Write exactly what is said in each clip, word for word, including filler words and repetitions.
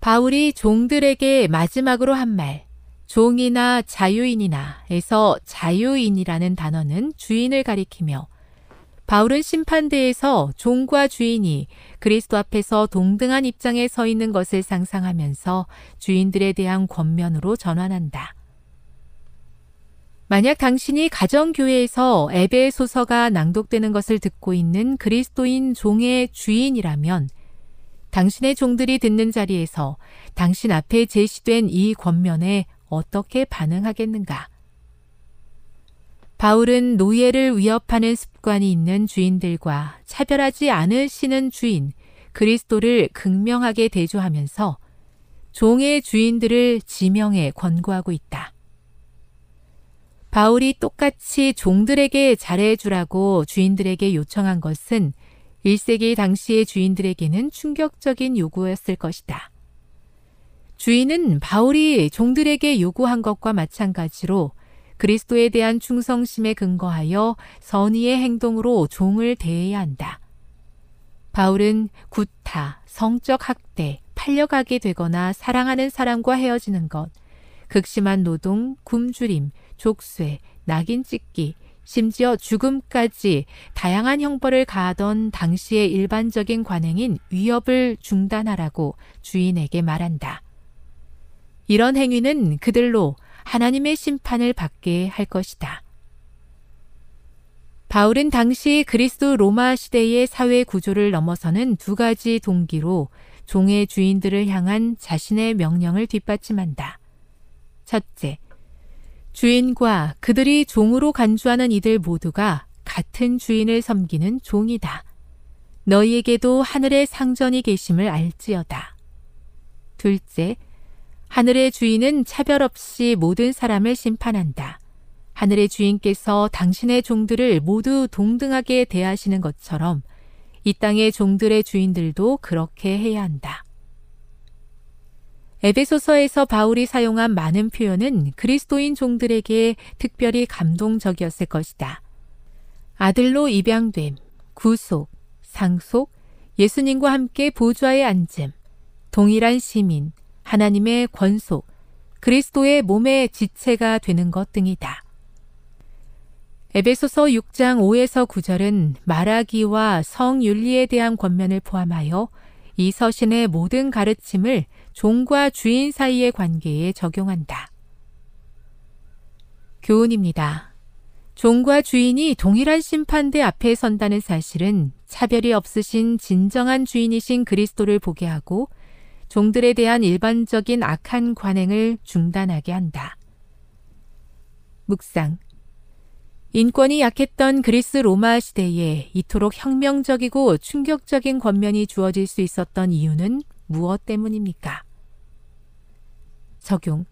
바울이 종들에게 마지막으로 한 말, 종이나 자유인이나 에서 자유인이라는 단어는 주인을 가리키며, 바울은 심판대에서 종과 주인이 그리스도 앞에서 동등한 입장에 서 있는 것을 상상하면서 주인들에 대한 권면으로 전환한다. 만약 당신이 가정교회에서 에베 소서가 낭독되는 것을 듣고 있는 그리스도인 종의 주인이라면 당신의 종들이 듣는 자리에서 당신 앞에 제시된 이 권면에 어떻게 반응하겠는가? 바울은 노예를 위협하는 습관이 있는 주인들과 차별하지 않으시는 주인, 그리스도를 극명하게 대조하면서 종의 주인들을 지명해 권고하고 있다. 바울이 똑같이 종들에게 잘해주라고 주인들에게 요청한 것은 일 세기 당시의 주인들에게는 충격적인 요구였을 것이다. 주인은 바울이 종들에게 요구한 것과 마찬가지로 그리스도에 대한 충성심에 근거하여 선의의 행동으로 종을 대해야 한다. 바울은 구타, 성적 학대, 팔려가게 되거나 사랑하는 사람과 헤어지는 것, 극심한 노동, 굶주림, 족쇄, 낙인 찍기, 심지어 죽음까지 다양한 형벌을 가하던 당시의 일반적인 관행인 위협을 중단하라고 주인에게 말한다. 이런 행위는 그들로 하나님의 심판을 받게 할 것이다. 바울은 당시 그리스도 로마 시대의 사회 구조를 넘어서는 두 가지 동기로 종의 주인들을 향한 자신의 명령을 뒷받침한다. 첫째, 주인과 그들이 종으로 간주하는 이들 모두가 같은 주인을 섬기는 종이다. 너희에게도 하늘의 상전이 계심을 알지어다. 둘째, 하늘의 주인은 차별 없이 모든 사람을 심판한다. 하늘의 주인께서 당신의 종들을 모두 동등하게 대하시는 것처럼 이 땅의 종들의 주인들도 그렇게 해야 한다. 에베소서에서 바울이 사용한 많은 표현은 그리스도인 종들에게 특별히 감동적이었을 것이다. 아들로 입양됨, 구속, 상속, 예수님과 함께 보좌에 앉음, 동일한 시민, 하나님의 권속, 그리스도의 몸의 지체가 되는 것 등이다. 에베소서 육 장 오 에서 구 절은 마라기와 성윤리에 대한 권면을 포함하여 이 서신의 모든 가르침을 종과 주인 사이의 관계에 적용한다. 교훈입니다. 종과 주인이 동일한 심판대 앞에 선다는 사실은 차별이 없으신 진정한 주인이신 그리스도를 보게 하고 종들에 대한 일반적인 악한 관행을 중단하게 한다. 묵상. 인권이 약했던 그리스 로마 시대에 이토록 혁명적이고 충격적인 권면이 주어질 수 있었던 이유는 무엇 때문입니까? 적용.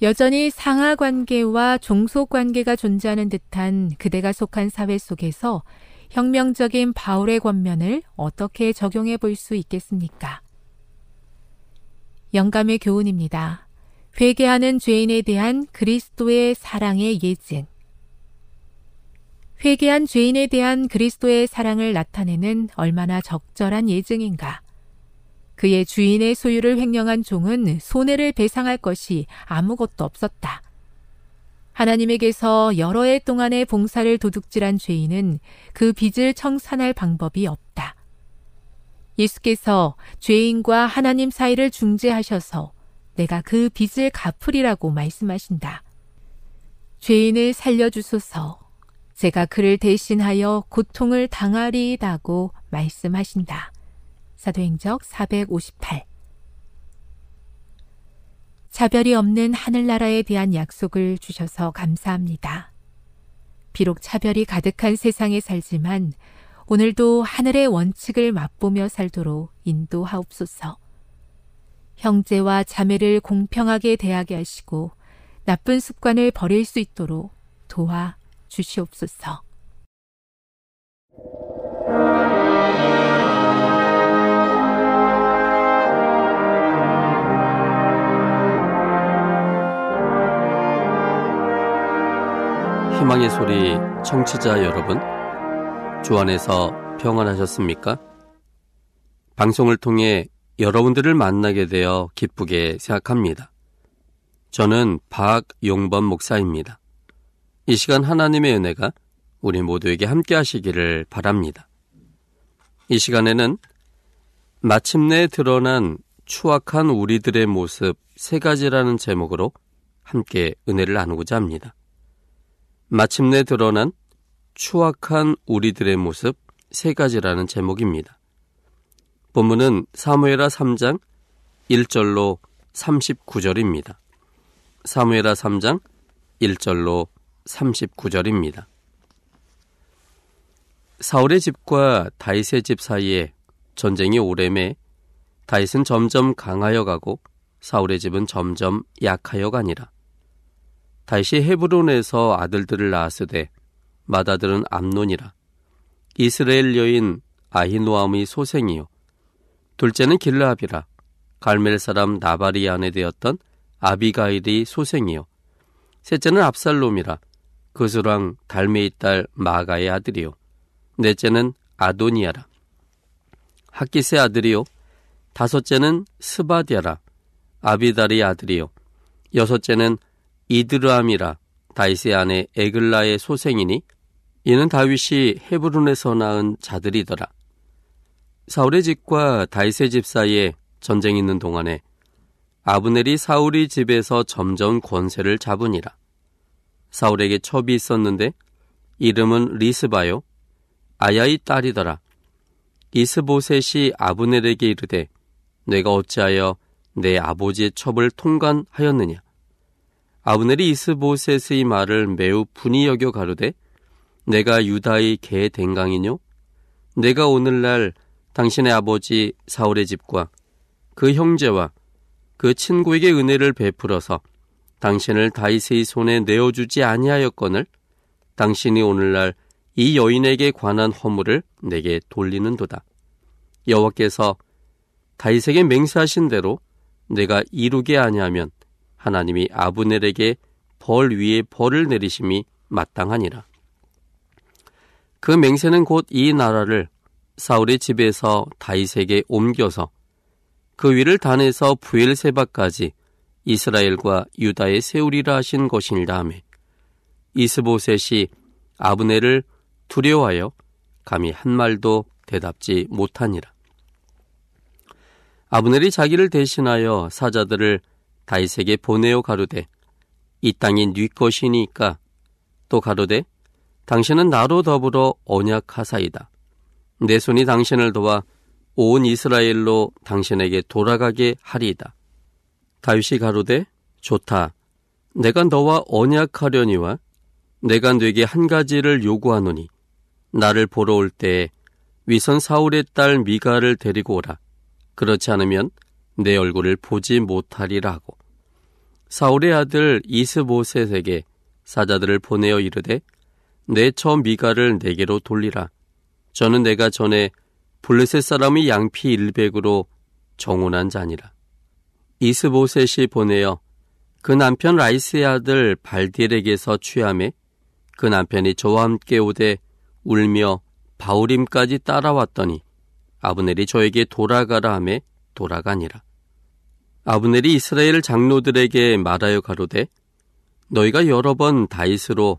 여전히 상하 관계와 종속 관계가 존재하는 듯한 그대가 속한 사회 속에서 혁명적인 바울의 권면을 어떻게 적용해 볼 수 있겠습니까? 영감의 교훈입니다. 회개하는 죄인에 대한 그리스도의 사랑의 예증. 회개한 죄인에 대한 그리스도의 사랑을 나타내는 얼마나 적절한 예증인가. 그의 주인의 소유를 횡령한 종은 손해를 배상할 것이 아무것도 없었다. 하나님에게서 여러 해 동안의 봉사를 도둑질한 죄인은 그 빚을 청산할 방법이 없다. 예수께서 죄인과 하나님 사이를 중재하셔서 내가 그 빚을 갚으리라고 말씀하신다. 죄인을 살려주소서. 제가 그를 대신하여 고통을 당하리이다고 말씀하신다. 사도행적 사백오십팔. 차별이 없는 하늘나라에 대한 약속을 주셔서 감사합니다. 비록 차별이 가득한 세상에 살지만 오늘도 하늘의 원칙을 맛보며 살도록 인도하옵소서. 형제와 자매를 공평하게 대하게 하시고 나쁜 습관을 버릴 수 있도록 도와 주시옵소서. 희망의 소리 청취자 여러분, 주 안에서 평안하셨습니까? 방송을 통해 여러분들을 만나게 되어 기쁘게 생각합니다. 저는 박용범 목사입니다. 이 시간 하나님의 은혜가 우리 모두에게 함께 하시기를 바랍니다. 이 시간에는 마침내 드러난 추악한 우리들의 모습 세 가지라는 제목으로 함께 은혜를 나누고자 합니다. 마침내 드러난 추악한 우리들의 모습 세 가지라는 제목입니다. 본문은 사무엘하 삼 장 일 절로 삼십구 절입니다. 사무엘하 삼 장 일 절로 삼십구 절입니다. 사울의 집과 다윗의 집 사이에 전쟁이 오래매 다윗은 점점 강하여 가고 사울의 집은 점점 약하여 가니라. 다윗이 헤브론에서 아들들을 낳았으되 맏아들은 암논이라. 이스라엘 여인 아히노암의 소생이요 둘째는 길라압이라. 갈멜 사람 나발이 아내 되었던 아비가일이 소생이요 셋째는 압살롬이라. 그스랑 달메이 딸 마가의 아들이요 넷째는 아도니아라. 학기세 아들이요 다섯째는 스바디아라. 아비달의 아들이요 여섯째는 이드람이라. 다윗의 아내 에글라의 소생이니 이는 다윗이 헤브론에서 낳은 자들이더라. 사울의 집과 다윗의 집 사이에 전쟁이 있는 동안에 아브넬이 사울의 집에서 점점 권세를 잡으니라. 사울에게 첩이 있었는데 이름은 리스바요 아야의 딸이더라. 이스보셋이 아브넬에게 이르되 내가 어찌하여 내 아버지의 첩을 통관하였느냐. 아브넬이 이스보셋의 말을 매우 분히 여겨 가로되 내가 유다의 개 댕강이뇨. 내가 오늘날 당신의 아버지 사울의 집과 그 형제와 그 친구에게 은혜를 베풀어서 당신을 다윗의 손에 내어주지 아니하였거늘 당신이 오늘날 이 여인에게 관한 허물을 내게 돌리는도다. 여호와께서 다윗에게 맹세하신 대로 내가 이루게 아니하면 하나님이 아브넬에게 벌 위에 벌을 내리심이 마땅하니라. 그 맹세는 곧 이 나라를 사울의 집에서 다윗에게 옮겨서 그 위를 단에서 부엘세바까지 이스라엘과 유다에 세우리라 하신 것이니라 하며, 이스보셋이 아브넬을 두려워하여 감히 한 말도 대답지 못하니라. 아브넬이 자기를 대신하여 사자들을 다윗에게 보내어 가로되, 이 땅이 네 것이니까. 또 가로되, 당신은 나로 더불어 언약하사이다. 내 손이 당신을 도와 온 이스라엘로 당신에게 돌아가게 하리이다. 다윗이 가로되, 좋다. 내가 너와 언약하려니와 내가 네게 한 가지를 요구하노니 나를 보러 올 때에 위선 사울의 딸 미가를 데리고 오라. 그렇지 않으면 내 얼굴을 보지 못하리라 하고, 사울의 아들 이스보셋에게 사자들을 보내어 이르되, 내 처 미가를 내게로 돌리라. 저는 내가 전에 블레셋 사람이 양피 일백으로 정혼한 자니라. 이스보셋이 보내어 그 남편 라이스의 아들 발디엘에게서 취하매, 그 남편이 저와 함께 오되 울며 바오림까지 따라왔더니 아브넬이 저에게 돌아가라 하며 돌아가니라. 아브넬이 이스라엘 장로들에게 말하여 가로되, 너희가 여러 번 다윗으로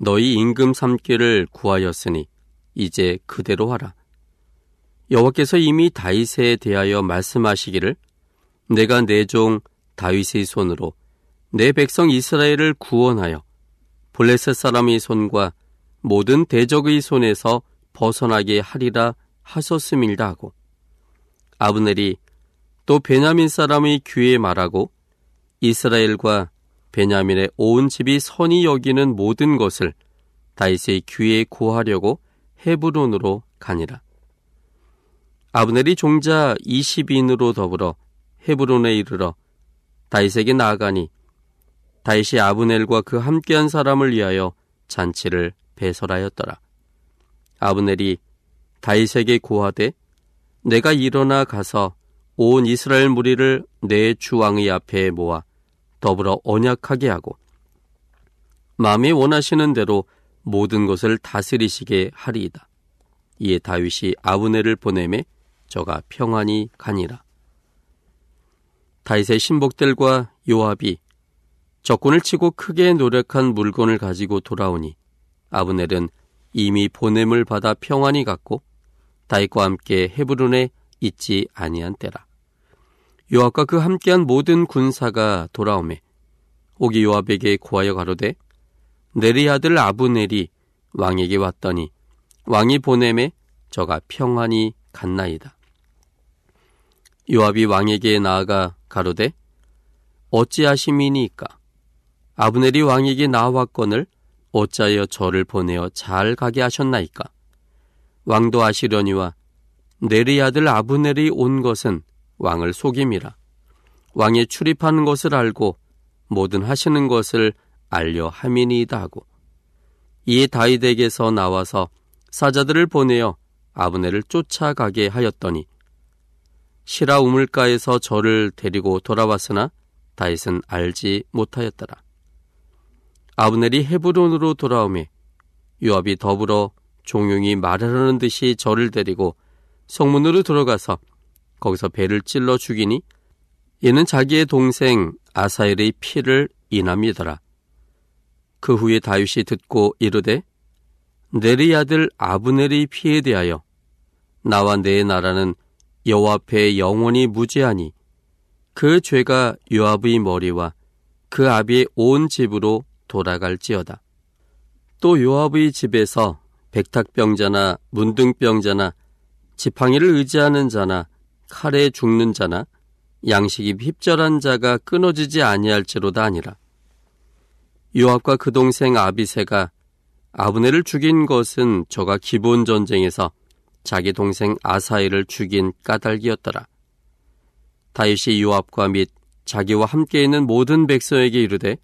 너희 임금 삼기를 구하였으니 이제 그대로 하라. 여호와께서 이미 다윗에 대하여 말씀하시기를, 내가 내 종 다윗의 손으로 내 백성 이스라엘을 구원하여 블레셋 사람의 손과 모든 대적의 손에서 벗어나게 하리라 하셨음이라 하고, 아브넬이 또 베냐민 사람의 귀에 말하고 이스라엘과 베냐민의 온 집이 선히 여기는 모든 것을 다윗의 귀에 고하려고 헤브론으로 가니라. 아브넬이 종자 이십 인으로 더불어 헤브론에 이르러 다윗에게 나아가니, 다윗이 아브넬과 그 함께한 사람을 위하여 잔치를 배설하였더라. 아브넬이 다윗에게 고하되, 내가 일어나 가서 온 이스라엘 무리를 내 주왕의 앞에 모아 더불어 언약하게 하고 마음이 원하시는 대로 모든 것을 다스리시게 하리이다. 이에 다윗이 아브넬을 보내매 저가 평안히 가니라. 다윗의 신복들과 요압이 적군을 치고 크게 노력한 물건을 가지고 돌아오니, 아브넬은 이미 보냄을 받아 평안히 갔고 다윗과 함께 헤브론에 있지 아니한 때라. 요압과 그 함께한 모든 군사가 돌아오매, 오기 요압에게 고하여 가로되, 넬의 아들 아브넬이 왕에게 왔더니 왕이 보냄에 저가 평안히 갔나이다. 요압이 왕에게 나아가 가로되, 어찌하심이니까? 아브넬이 왕에게 나아왔거늘 어찌하여 저를 보내어 잘 가게 하셨나이까? 왕도 아시려니와 넬의 아들 아브넬이 온 것은 왕을 속임이라. 왕이 출입하는 것을 알고 모든 하시는 것을 알려 함이니이다 하고, 이에 다윗에게서 나와서 사자들을 보내어 아브넬을 쫓아가게 하였더니, 시라 우물가에서 저를 데리고 돌아왔으나 다윗은 알지 못하였더라. 아브넬이 헤브론으로 돌아오매, 요압이 더불어 종용이 말하라는 듯이 저를 데리고 성문으로 들어가서 거기서 배를 찔러 죽이니, 이는 자기의 동생 아사엘의 피를 인함이더라. 그 후에 다윗이 듣고 이르되, 넬의 아들 아브넬의 피에 대하여 나와 내 나라는 여호와 앞에 영원히 무죄하니, 그 죄가 요압의 머리와 그 아비의 온 집으로 돌아갈지어다. 또 요압의 집에서 백탁병자나 문둥병자나 지팡이를 의지하는 자나 칼에 죽는 자나 양식이 힙절한 자가 끊어지지 아니할지로다 아니라. 요압과 그 동생 아비새가 아브넬을 죽인 것은 저가 기브온 전쟁에서 자기 동생 아사엘을 죽인 까닭이었더라. 다윗이 요압과 및 자기와 함께 있는 모든 백성에게 이르되,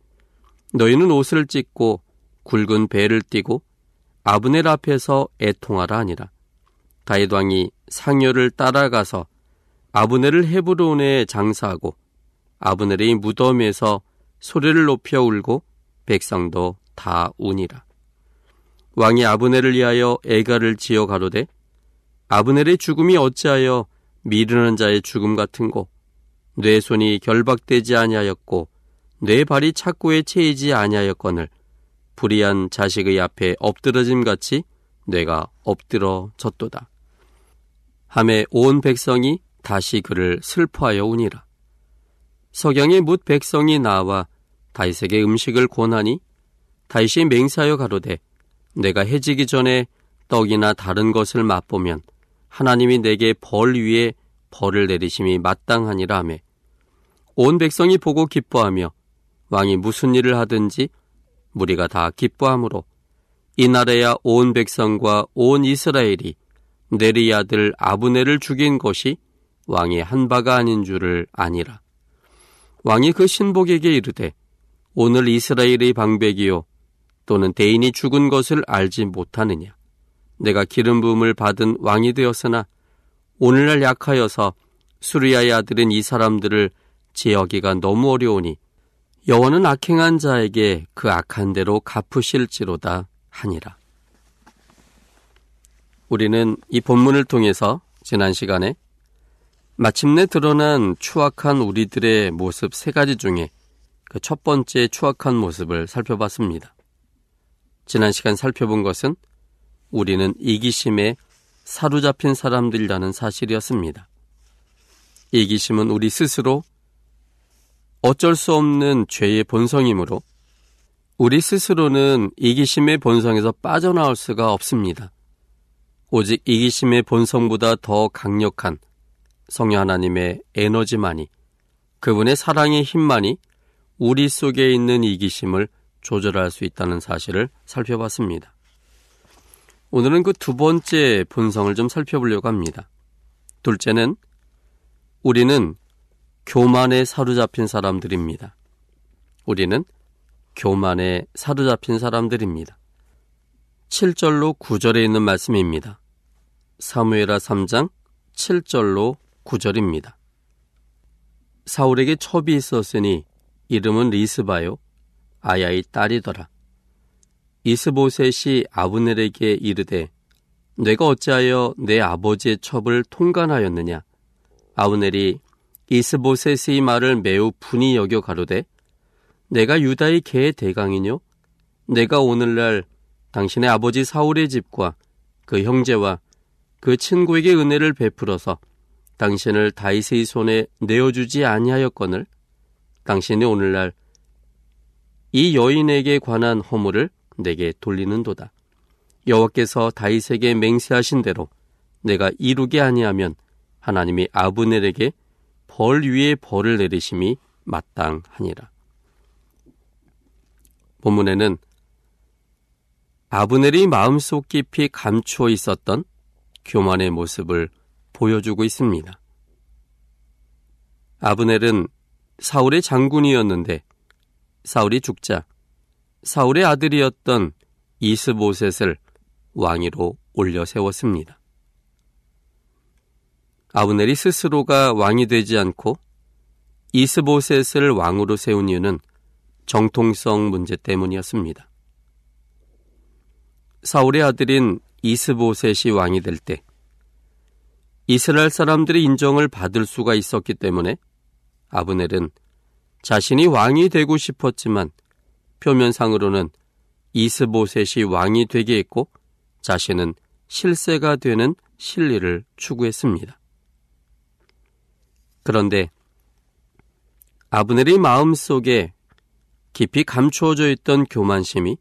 너희는 옷을 찢고 굵은 배를 띠고 아브넬 앞에서 애통하라 하니라. 다윗 왕이 상여를 따라가서 아브넬을 헤브론에 장사하고 아브넬의 무덤에서 소리를 높여 울고 백성도 다 우니라. 왕이 아브넬을 위하여 애가를 지어 가로되, 아브넬의 죽음이 어찌하여 미르는 자의 죽음 같은고 내 손이 결박되지 아니하였고 내 발이 착고에 채이지 아니하였거늘 불의한 자식의 앞에 엎드러짐같이 내가 엎드러졌도다. 함에 온 백성이 다시 그를 슬퍼하여 우니라. 석양의 뭇 백성이 나와 다윗에게 음식을 권하니 다윗이 맹세하여 가로되 내가 해지기 전에 떡이나 다른 것을 맛보면 하나님이 내게 벌 위에 벌을 내리심이 마땅하니라 하며 온 백성이 보고 기뻐하며 왕이 무슨 일을 하든지 무리가 다 기뻐하므로 이날에야 온 백성과 온 이스라엘이 네리 아들 아브넬을 죽인 것이 왕의 한 바가 아닌 줄을 아니라. 왕이 그 신복에게 이르되 오늘 이스라엘의 방백이요 또는 대인이 죽은 것을 알지 못하느냐. 내가 기름 부음을 받은 왕이 되었으나 오늘날 약하여서 수리아의 아들인 이 사람들을 제어하기가 너무 어려우니 여호와는 악행한 자에게 그 악한 대로 갚으실지로다 하니라. 우리는 이 본문을 통해서 지난 시간에 마침내 드러난 추악한 우리들의 모습 세 가지 중에 그 첫 번째 추악한 모습을 살펴봤습니다. 지난 시간 살펴본 것은 우리는 이기심에 사로잡힌 사람들이라는 사실이었습니다. 이기심은 우리 스스로 어쩔 수 없는 죄의 본성이므로 우리 스스로는 이기심의 본성에서 빠져나올 수가 없습니다. 오직 이기심의 본성보다 더 강력한 성령 하나님의 에너지만이, 그분의 사랑의 힘만이 우리 속에 있는 이기심을 조절할 수 있다는 사실을 살펴봤습니다. 오늘은 그 두 번째 본성을 좀 살펴보려고 합니다. 둘째는 우리는 교만에 사로잡힌 사람들입니다. 우리는 교만에 사로잡힌 사람들입니다. 칠 절로 구 절에 있는 말씀입니다. 사무엘하 삼 장 칠 절로 구 절입니다. 사울에게 첩이 있었으니 이름은 리스바요 아야의 딸이더라. 이스보셋이 아브넬에게 이르되 내가 어찌하여 내 아버지의 첩을 통간하였느냐. 아브넬이 이스보셋의 말을 매우 분히 여겨 가로되 내가 유다의 개의 대강이뇨. 내가 오늘날 당신의 아버지 사울의 집과 그 형제와 그 친구에게 은혜를 베풀어서 당신을 다윗의 손에 내어주지 아니하였거늘 당신이 오늘날 이 여인에게 관한 허물을 내게 돌리는도다. 여호와께서 다윗에게 맹세하신 대로 내가 이루게 아니하면 하나님이 아브넬에게 벌 위에 벌을 내리심이 마땅하니라. 본문에는 아브넬이 마음속 깊이 감추어 있었던 교만의 모습을 보여주고 있습니다. 아브넬은 사울의 장군이었는데 사울이 죽자 사울의 아들이었던 이스보셋을 왕위로 올려 세웠습니다. 아브넬이 스스로가 왕이 되지 않고 이스보셋을 왕으로 세운 이유는 정통성 문제 때문이었습니다. 사울의 아들인 이스보셋이 왕이 될 때 이스라엘 사람들의 인정을 받을 수가 있었기 때문에 아브넬은 자신이 왕이 되고 싶었지만 표면상으로는 이스보셋이 왕이 되게 했고 자신은 실세가 되는 신리를 추구했습니다. 그런데 아브넬의 마음속에 깊이 감추어져 있던 교만심이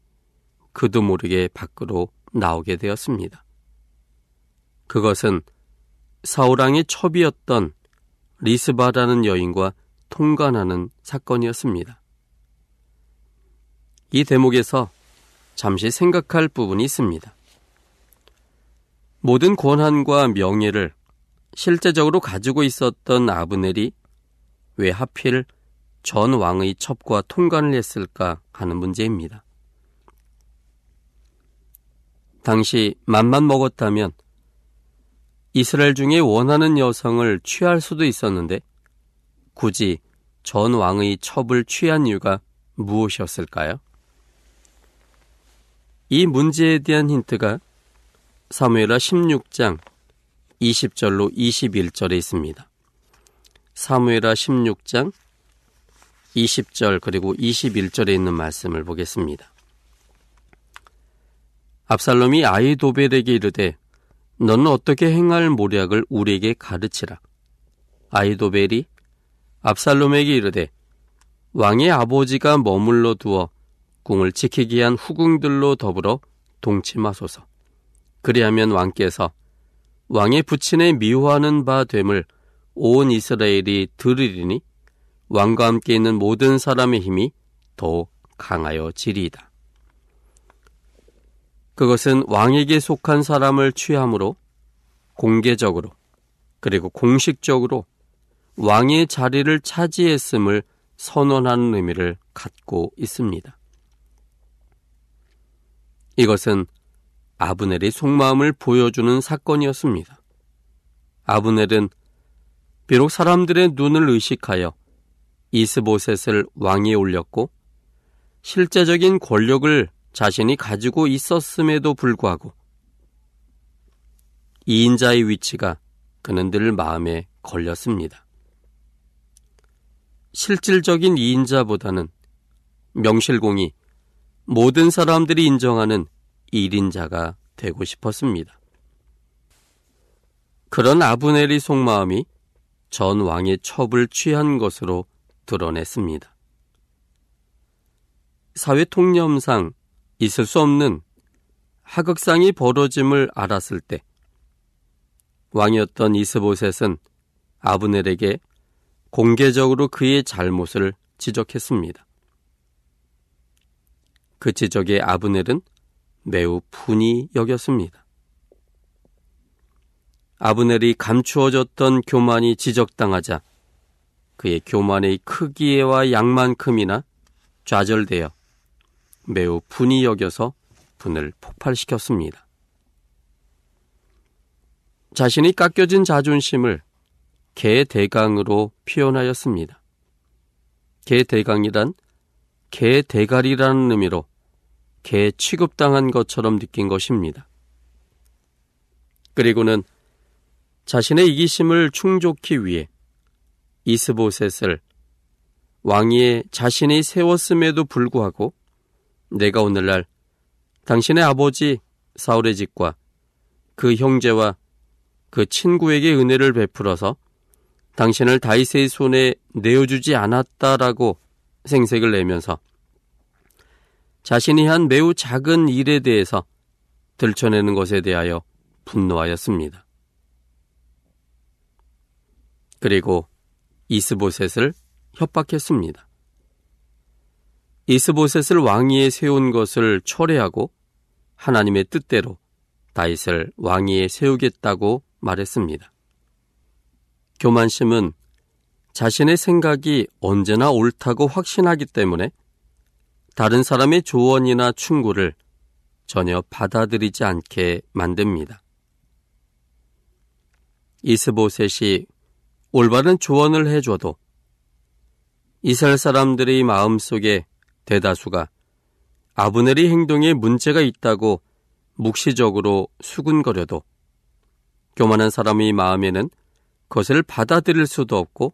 그도 모르게 밖으로 나오게 되었습니다. 그것은 사울왕의 첩이었던 리스바라는 여인과 통관하는 사건이었습니다. 이 대목에서 잠시 생각할 부분이 있습니다. 모든 권한과 명예를 실제적으로 가지고 있었던 아브넬이 왜 하필 전 왕의 첩과 통관을 했을까 하는 문제입니다. 당시 맘만 먹었다면 이스라엘 중에 원하는 여성을 취할 수도 있었는데 굳이 전 왕의 첩을 취한 이유가 무엇이었을까요? 이 문제에 대한 힌트가 사무엘하 십육 장 이십 절로 이십일 절에 있습니다. 사무엘하 십육 장 이십 절 그리고 이십일 절에 있는 말씀을 보겠습니다. 압살롬이 아히도벨에게 이르되 너는 어떻게 행할 모략을 우리에게 가르치라. 아히도벨이 압살롬에게 이르되 왕의 아버지가 머물러 두어 궁을 지키기 위한 후궁들로 더불어 동침하소서. 그리하면 왕께서 왕의 부친의 미워하는 바 됨을 온 이스라엘이 들으리니 왕과 함께 있는 모든 사람의 힘이 더욱 강하여지리이다. 그것은 왕에게 속한 사람을 취함으로 공개적으로 그리고 공식적으로 왕의 자리를 차지했음을 선언하는 의미를 갖고 있습니다. 이것은 아브넬의 속마음을 보여주는 사건이었습니다. 아브넬은 비록 사람들의 눈을 의식하여 이스보셋을 왕위에 올렸고 실제적인 권력을 자신이 가지고 있었음에도 불구하고 이인자의 위치가 그는 늘 마음에 걸렸습니다. 실질적인 이인자보다는 명실공히 모든 사람들이 인정하는 일인자가 되고 싶었습니다. 그런 아브넬의 속마음이 전 왕의 첩을 취한 것으로 드러냈습니다. 사회 통념상 있을 수 없는 하극상이 벌어짐을 알았을 때 왕이었던 이스보셋은 아브넬에게 공개적으로 그의 잘못을 지적했습니다. 그 지적에 아브넬은 매우 분이 여겼습니다. 아브넬이 감추어졌던 교만이 지적당하자 그의 교만의 크기와 양만큼이나 좌절되어 매우 분이 여겨서 분을 폭발시켰습니다. 자신이 깎여진 자존심을 개대강으로 표현하였습니다. 개대강이란 개대가리라는 의미로 개 취급당한 것처럼 느낀 것입니다. 그리고는 자신의 이기심을 충족하기 위해 이스보셋을 왕위에 자신이 세웠음에도 불구하고 내가 오늘날 당신의 아버지 사울의 집과 그 형제와 그 친구에게 은혜를 베풀어서 당신을 다윗의 손에 내어주지 않았다라고 생색을 내면서 자신이 한 매우 작은 일에 대해서 들춰내는 것에 대하여 분노하였습니다. 그리고 이스보셋을 협박했습니다. 이스보셋을 왕위에 세운 것을 철회하고 하나님의 뜻대로 다윗을 왕위에 세우겠다고 말했습니다. 교만심은 자신의 생각이 언제나 옳다고 확신하기 때문에 다른 사람의 조언이나 충고를 전혀 받아들이지 않게 만듭니다. 이스보셋이 올바른 조언을 해줘도 이스라엘 사람들의 마음속에 대다수가 아브넬의 행동에 문제가 있다고 묵시적으로 수군거려도 교만한 사람의 마음에는 그것을 받아들일 수도 없고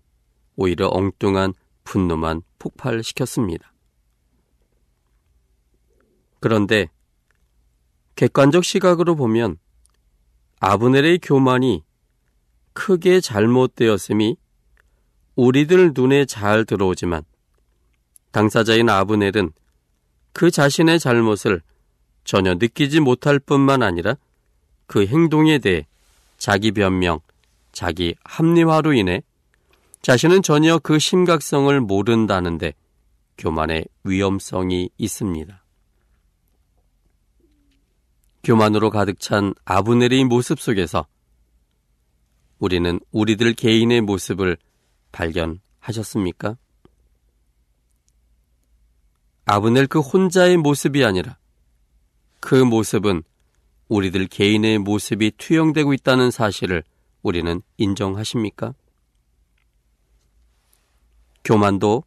오히려 엉뚱한 분노만 폭발시켰습니다. 그런데 객관적 시각으로 보면 아브넬의 교만이 크게 잘못되었음이 우리들 눈에 잘 들어오지만 당사자인 아브넬은 그 자신의 잘못을 전혀 느끼지 못할 뿐만 아니라 그 행동에 대해 자기 변명, 자기 합리화로 인해 자신은 전혀 그 심각성을 모른다는데 교만의 위험성이 있습니다. 교만으로 가득 찬 아브넬의 모습 속에서 우리는 우리들 개인의 모습을 발견하셨습니까? 아브넬 그 혼자의 모습이 아니라 그 모습은 우리들 개인의 모습이 투영되고 있다는 사실을 우리는 인정하십니까? 교만도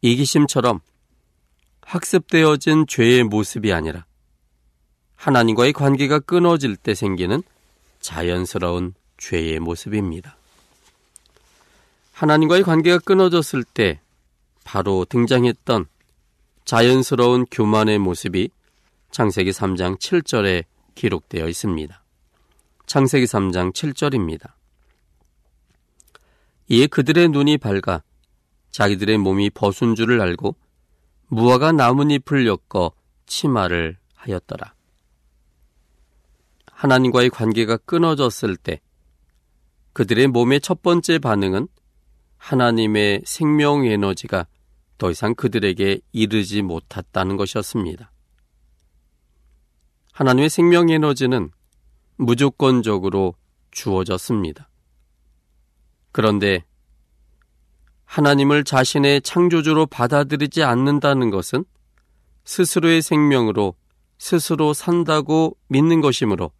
이기심처럼 학습되어진 죄의 모습이 아니라 하나님과의 관계가 끊어질 때 생기는 자연스러운 죄의 모습입니다. 하나님과의 관계가 끊어졌을 때 바로 등장했던 자연스러운 교만의 모습이 창세기 삼 장 칠 절에 기록되어 있습니다. 창세기 삼 장 칠 절입니다. 이에 그들의 눈이 밝아 자기들의 몸이 벗은 줄을 알고 무화과 나뭇잎을 엮어 치마를 하였더라. 하나님과의 관계가 끊어졌을 때 그들의 몸의 첫 번째 반응은 하나님의 생명 에너지가 더 이상 그들에게 이르지 못했다는 것이었습니다. 하나님의 생명 에너지는 무조건적으로 주어졌습니다. 그런데 하나님을 자신의 창조주로 받아들이지 않는다는 것은 스스로의 생명으로 스스로 산다고 믿는 것이므로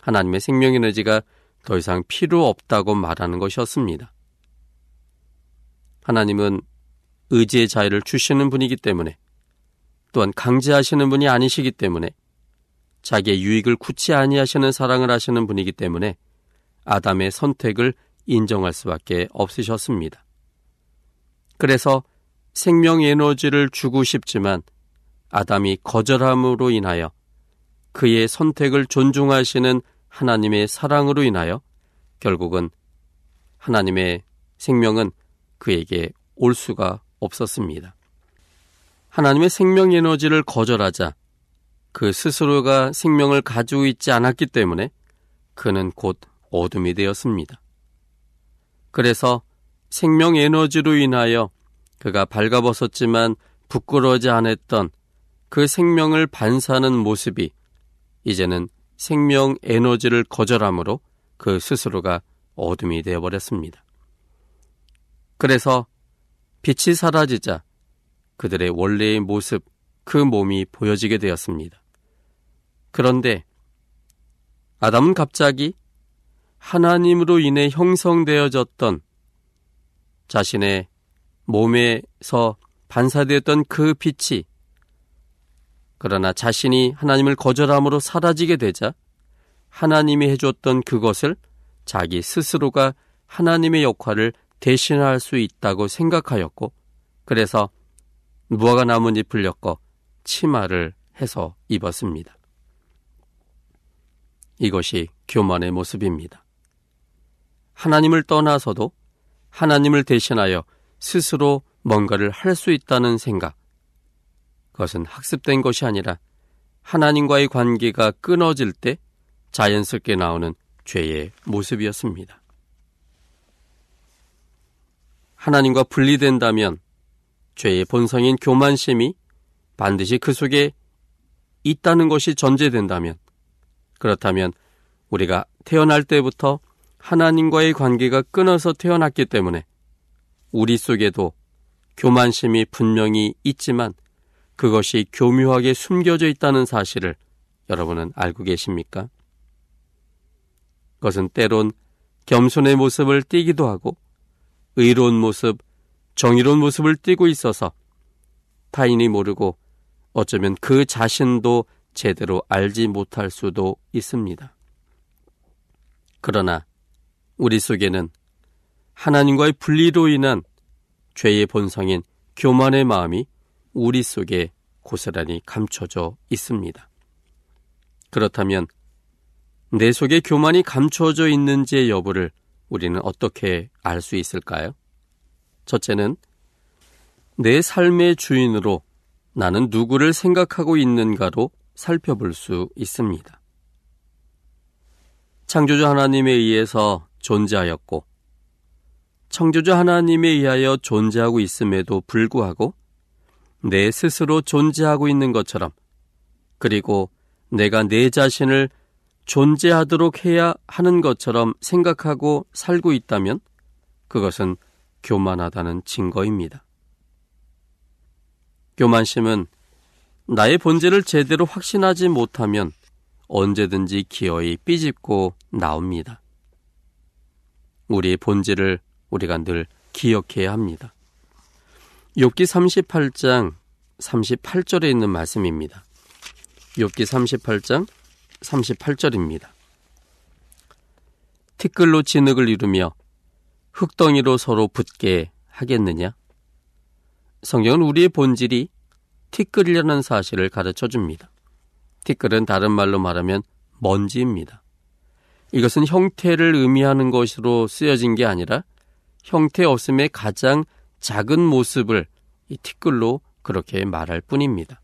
하나님의 생명 에너지가 더 이상 필요 없다고 말하는 것이었습니다. 하나님은 의지의 자유를 주시는 분이기 때문에, 또한 강제하시는 분이 아니시기 때문에, 자기의 유익을 굳이 아니하시는 사랑을 하시는 분이기 때문에 아담의 선택을 인정할 수밖에 없으셨습니다. 그래서 생명 에너지를 주고 싶지만 아담이 거절함으로 인하여 그의 선택을 존중하시는 하나님의 사랑으로 인하여 결국은 하나님의 생명은 그에게 올 수가 없었습니다. 하나님의 생명 에너지를 거절하자 그 스스로가 생명을 가지고 있지 않았기 때문에 그는 곧 어둠이 되었습니다. 그래서 생명 에너지로 인하여 그가 발가벗었지만 부끄러워하지 않았던 그 생명을 반사하는 모습이 이제는 생명 에너지를 거절함으로 그 스스로가 어둠이 되어버렸습니다. 그래서 빛이 사라지자 그들의 원래의 모습, 그 몸이 보여지게 되었습니다. 그런데 아담은 갑자기 하나님으로 인해 형성되어졌던 자신의 몸에서 반사되었던 그 빛이 그러나 자신이 하나님을 거절함으로 사라지게 되자 하나님이 해줬던 그것을 자기 스스로가 하나님의 역할을 대신할 수 있다고 생각하였고 그래서 무화과 나뭇잎을 엮어 치마를 해서 입었습니다. 이것이 교만의 모습입니다. 하나님을 떠나서도 하나님을 대신하여 스스로 뭔가를 할 수 있다는 생각, 그것은 학습된 것이 아니라 하나님과의 관계가 끊어질 때 자연스럽게 나오는 죄의 모습이었습니다. 하나님과 분리된다면 죄의 본성인 교만심이 반드시 그 속에 있다는 것이 전제된다면, 그렇다면 우리가 태어날 때부터 하나님과의 관계가 끊어서 태어났기 때문에 우리 속에도 교만심이 분명히 있지만 그것이 교묘하게 숨겨져 있다는 사실을 여러분은 알고 계십니까? 그것은 때론 겸손의 모습을 띠기도 하고 의로운 모습, 정의로운 모습을 띠고 있어서 타인이 모르고 어쩌면 그 자신도 제대로 알지 못할 수도 있습니다. 그러나 우리 속에는 하나님과의 분리로 인한 죄의 본성인 교만의 마음이 우리 속에 고스란히 감춰져 있습니다. 그렇다면 내 속에 교만이 감춰져 있는지의 여부를 우리는 어떻게 알 수 있을까요? 첫째는 내 삶의 주인으로 나는 누구를 생각하고 있는가로 살펴볼 수 있습니다. 창조주 하나님에 의해서 존재하였고 창조주 하나님에 의하여 존재하고 있음에도 불구하고 내 스스로 존재하고 있는 것처럼, 그리고 내가 내 자신을 존재하도록 해야 하는 것처럼 생각하고 살고 있다면 그것은 교만하다는 증거입니다. 교만심은 나의 본질을 제대로 확신하지 못하면 언제든지 기어이 삐집고 나옵니다. 우리의 본질을 우리가 늘 기억해야 합니다. 욥기 삼십팔 장 삼십팔 절에 있는 말씀입니다. 욥기 삼십팔 장 삼십팔 절입니다. 티끌로 진흙을 이루며 흙덩이로 서로 붙게 하겠느냐? 성경은 우리의 본질이 티끌이라는 사실을 가르쳐줍니다. 티끌은 다른 말로 말하면 먼지입니다. 이것은 형태를 의미하는 것으로 쓰여진 게 아니라 형태 없음의 가장 작은 모습을 이 티끌로 그렇게 말할 뿐입니다.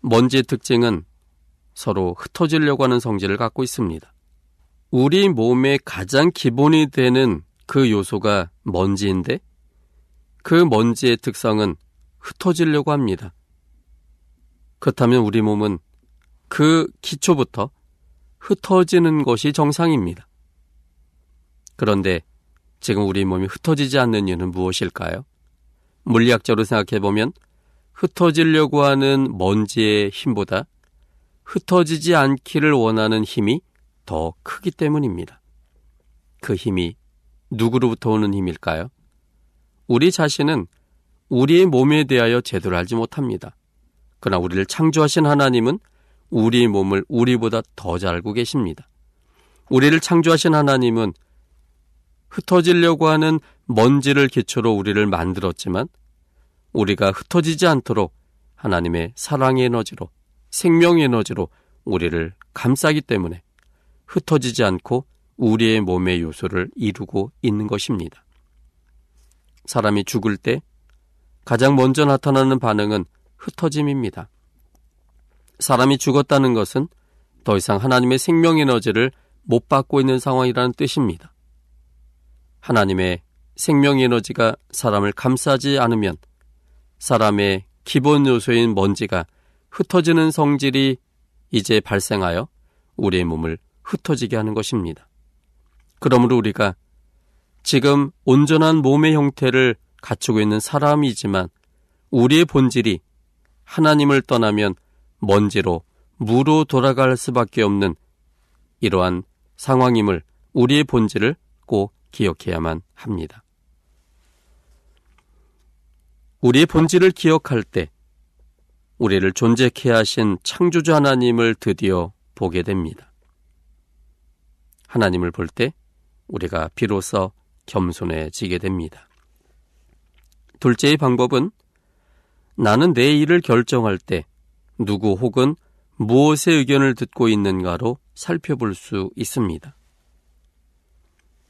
먼지의 특징은 서로 흩어지려고 하는 성질을 갖고 있습니다. 우리 몸의 가장 기본이 되는 그 요소가 먼지인데 그 먼지의 특성은 흩어지려고 합니다. 그렇다면 우리 몸은 그 기초부터 흩어지는 것이 정상입니다. 그런데 지금 우리 몸이 흩어지지 않는 이유는 무엇일까요? 물리학적으로 생각해보면 흩어지려고 하는 먼지의 힘보다 흩어지지 않기를 원하는 힘이 더 크기 때문입니다. 그 힘이 누구로부터 오는 힘일까요? 우리 자신은 우리의 몸에 대하여 제대로 알지 못합니다. 그러나 우리를 창조하신 하나님은 우리의 몸을 우리보다 더 잘 알고 계십니다. 우리를 창조하신 하나님은 흩어지려고 하는 먼지를 기초로 우리를 만들었지만 우리가 흩어지지 않도록 하나님의 사랑의 에너지로, 생명의 에너지로 우리를 감싸기 때문에 흩어지지 않고 우리의 몸의 요소를 이루고 있는 것입니다. 사람이 죽을 때 가장 먼저 나타나는 반응은 흩어짐입니다. 사람이 죽었다는 것은 더 이상 하나님의 생명 에너지를 못 받고 있는 상황이라는 뜻입니다. 하나님의 생명 에너지가 사람을 감싸지 않으면 사람의 기본 요소인 먼지가 흩어지는 성질이 이제 발생하여 우리의 몸을 흩어지게 하는 것입니다. 그러므로 우리가 지금 온전한 몸의 형태를 갖추고 있는 사람이지만 우리의 본질이 하나님을 떠나면 먼지로 무로 돌아갈 수밖에 없는 이러한 상황임을, 우리의 본질을 꼭 기억해야만 합니다. 우리의 본질을 기억할 때 우리를 존재케 하신 창조주 하나님을 드디어 보게 됩니다. 하나님을 볼 때 우리가 비로소 겸손해지게 됩니다. 둘째의 방법은 나는 내 일을 결정할 때 누구 혹은 무엇의 의견을 듣고 있는가로 살펴볼 수 있습니다.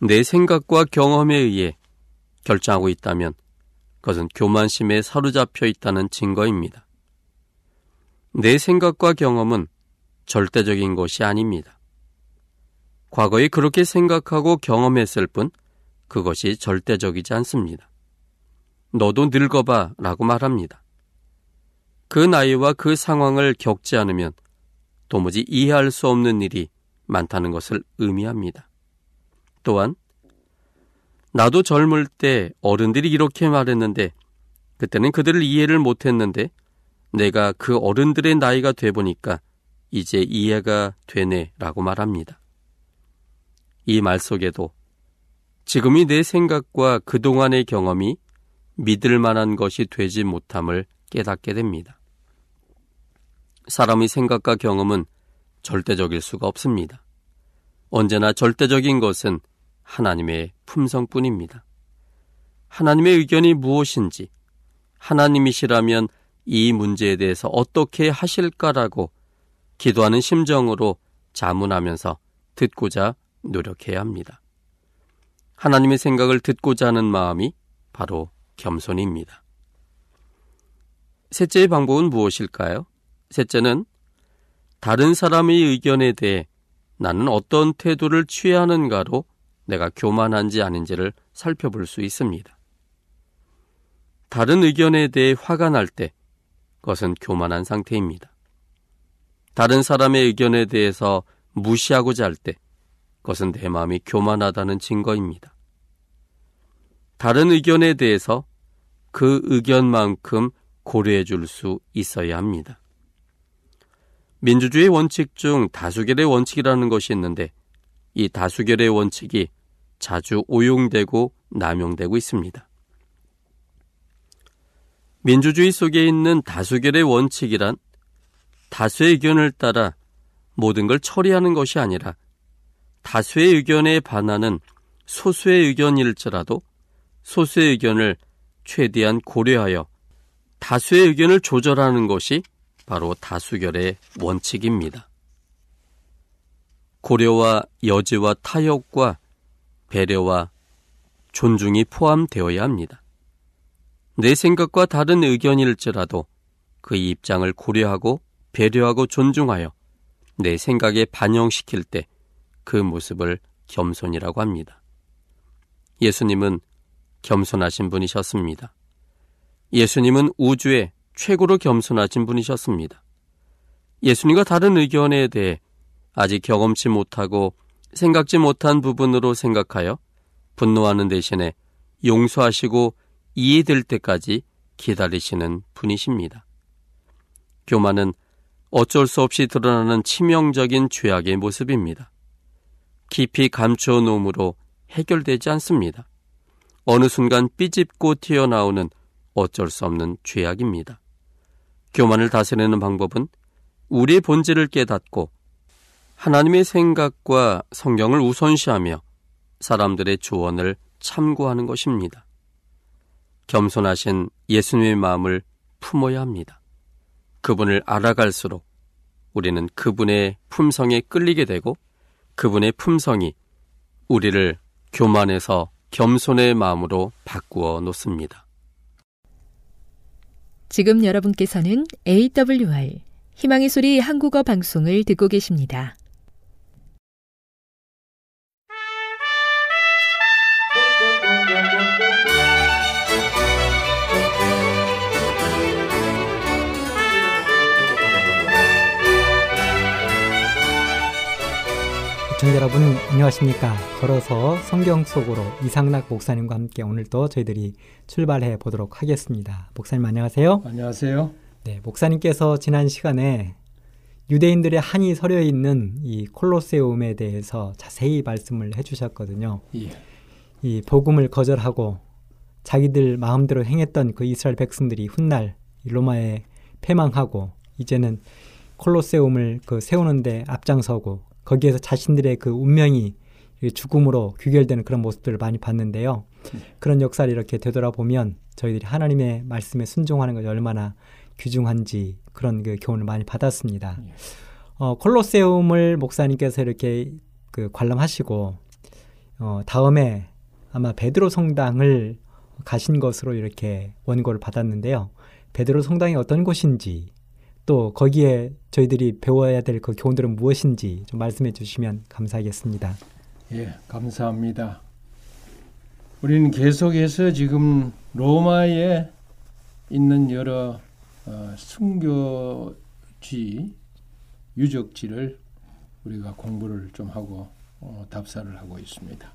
내 생각과 경험에 의해 결정하고 있다면 그것은 교만심에 사로잡혀 있다는 증거입니다. 내 생각과 경험은 절대적인 것이 아닙니다. 과거에 그렇게 생각하고 경험했을 뿐 그것이 절대적이지 않습니다. 너도 늙어봐 라고 말합니다. 그 나이와 그 상황을 겪지 않으면 도무지 이해할 수 없는 일이 많다는 것을 의미합니다. 또한 나도 젊을 때 어른들이 이렇게 말했는데 그때는 그들을 이해를 못했는데 내가 그 어른들의 나이가 돼보니까 이제 이해가 되네 라고 말합니다. 이 말 속에도 지금이 내 생각과 그동안의 경험이 믿을 만한 것이 되지 못함을 깨닫게 됩니다. 사람의 생각과 경험은 절대적일 수가 없습니다. 언제나 절대적인 것은 하나님의 품성뿐입니다. 하나님의 의견이 무엇인지, 하나님이시라면 이 문제에 대해서 어떻게 하실까라고 기도하는 심정으로 자문하면서 듣고자 노력해야 합니다. 하나님의 생각을 듣고자 하는 마음이 바로 겸손입니다. 셋째의 방법은 무엇일까요? 셋째는 다른 사람의 의견에 대해 나는 어떤 태도를 취하는가로 내가 교만한지 아닌지를 살펴볼 수 있습니다. 다른 의견에 대해 화가 날 때 그것은 교만한 상태입니다. 다른 사람의 의견에 대해서 무시하고자 할 때 그것은 내 마음이 교만하다는 증거입니다. 다른 의견에 대해서 그 의견만큼 고려해 줄 수 있어야 합니다. 민주주의 원칙 중 다수결의 원칙이라는 것이 있는데 이 다수결의 원칙이 자주 오용되고 남용되고 있습니다. 민주주의 속에 있는 다수결의 원칙이란 다수의 의견을 따라 모든 걸 처리하는 것이 아니라 다수의 의견에 반하는 소수의 의견일지라도 소수의 의견을 최대한 고려하여 다수의 의견을 조절하는 것이 바로 다수결의 원칙입니다. 고려와 여지와 타협과 배려와 존중이 포함되어야 합니다. 내 생각과 다른 의견일지라도 그의 입장을 고려하고 배려하고 존중하여 내 생각에 반영시킬 때 그 모습을 겸손이라고 합니다. 예수님은 겸손하신 분이셨습니다. 예수님은 우주의 최고로 겸손하신 분이셨습니다. 예수님과 다른 의견에 대해 아직 경험치 못하고 생각지 못한 부분으로 생각하여 분노하는 대신에 용서하시고 이해될 때까지 기다리시는 분이십니다. 교만은 어쩔 수 없이 드러나는 치명적인 죄악의 모습입니다. 깊이 감추어 놓음으로 해결되지 않습니다. 어느 순간 삐집고 튀어나오는 어쩔 수 없는 죄악입니다. 교만을 다스리는 방법은 우리의 본질을 깨닫고 하나님의 생각과 성경을 우선시하며 사람들의 조언을 참고하는 것입니다. 겸손하신 예수님의 마음을 품어야 합니다. 그분을 알아갈수록 우리는 그분의 품성에 끌리게 되고 그분의 품성이 우리를 교만에서 겸손의 마음으로 바꾸어 놓습니다. 지금 여러분께서는 에이 더블유 알 희망의 소리 한국어 방송을 듣고 계십니다. 시청자 여러분 안녕하십니까. 걸어서 성경 속으로 이상락 목사님과 함께 오늘도 저희들이 출발해 보도록 하겠습니다. 목사님 안녕하세요. 안녕하세요. 네, 목사님께서 지난 시간에 유대인들의 한이 서려 있는 이 콜로세움에 대해서 자세히 말씀을 해주셨거든요. 예. 이 복음을 거절하고 자기들 마음대로 행했던 그 이스라엘 백성들이 훗날 로마에 패망하고 이제는 콜로세움을 그 세우는데 앞장서고 거기에서 자신들의 그 운명이 죽음으로 귀결되는 그런 모습들을 많이 봤는데요. 그런 역사를 이렇게 되돌아보면 저희들이 하나님의 말씀에 순종하는 것이 얼마나 귀중한지 그런 그 교훈을 많이 받았습니다. 어, 콜로세움을 목사님께서 이렇게 그 관람하시고 어, 다음에 아마 베드로 성당을 가신 것으로 이렇게 원고를 받았는데요. 베드로 성당이 어떤 곳인지 또 거기에 저희들이 배워야 될 그 교훈들은 무엇인지 좀 말씀해 주시면 감사하겠습니다. 예, 감사합니다. 우리는 계속해서 지금 로마에 있는 여러 어, 순교지, 유적지를 우리가 공부를 좀 하고 어, 답사를 하고 있습니다.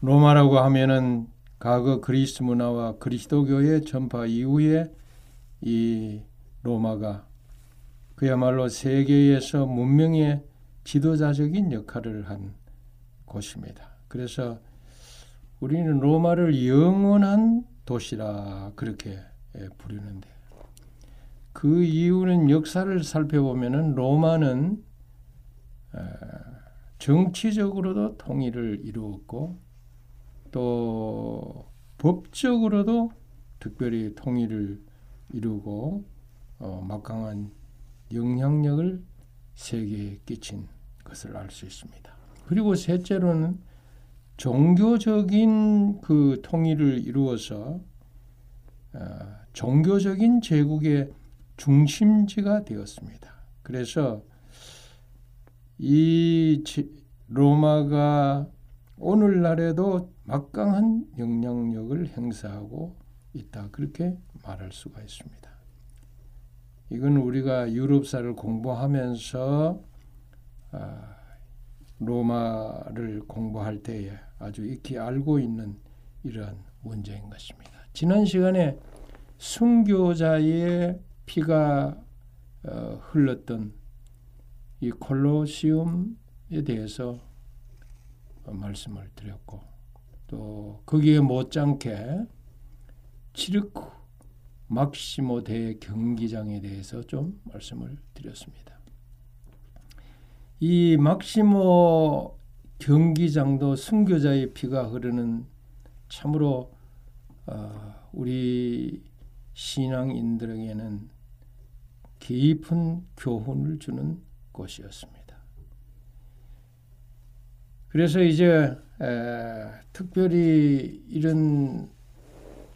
로마라고 하면은 과거 그리스 문화와 그리스도교의 전파 이후에 이 로마가 그야말로 세계에서 문명의 지도자적인 역할을 한 곳입니다. 그래서 우리는 로마를 영원한 도시라 그렇게 부르는데 그 이유는 역사를 살펴보면은 로마는 정치적으로도 통일을 이루었고 또 법적으로도 특별히 통일을 이루고 어, 막강한 영향력을 세계에 끼친 것을 알 수 있습니다. 그리고 셋째로는 종교적인 그 통일을 이루어서 어, 종교적인 제국의 중심지가 되었습니다. 그래서 이 로마가 오늘날에도 막강한 영향력을 행사하고 있다 그렇게 말할 수가 있습니다. 이건 우리가 유럽사를 공부하면서 로마를 공부할 때에 아주 익히 알고 있는 이러한 문제인 것입니다. 지난 시간에 순교자의 피가 흘렀던 이 콜로세움에 대해서 말씀을 드렸고 또 거기에 못지않게 치르크 막시모 대 경기장에 대해서 좀 말씀을 드렸습니다. 이 막시모 경기장도 순교자의 피가 흐르는 참으로 어, 우리 신앙인들에게는 깊은 교훈을 주는 곳이었습니다. 그래서 이제 에, 특별히 이런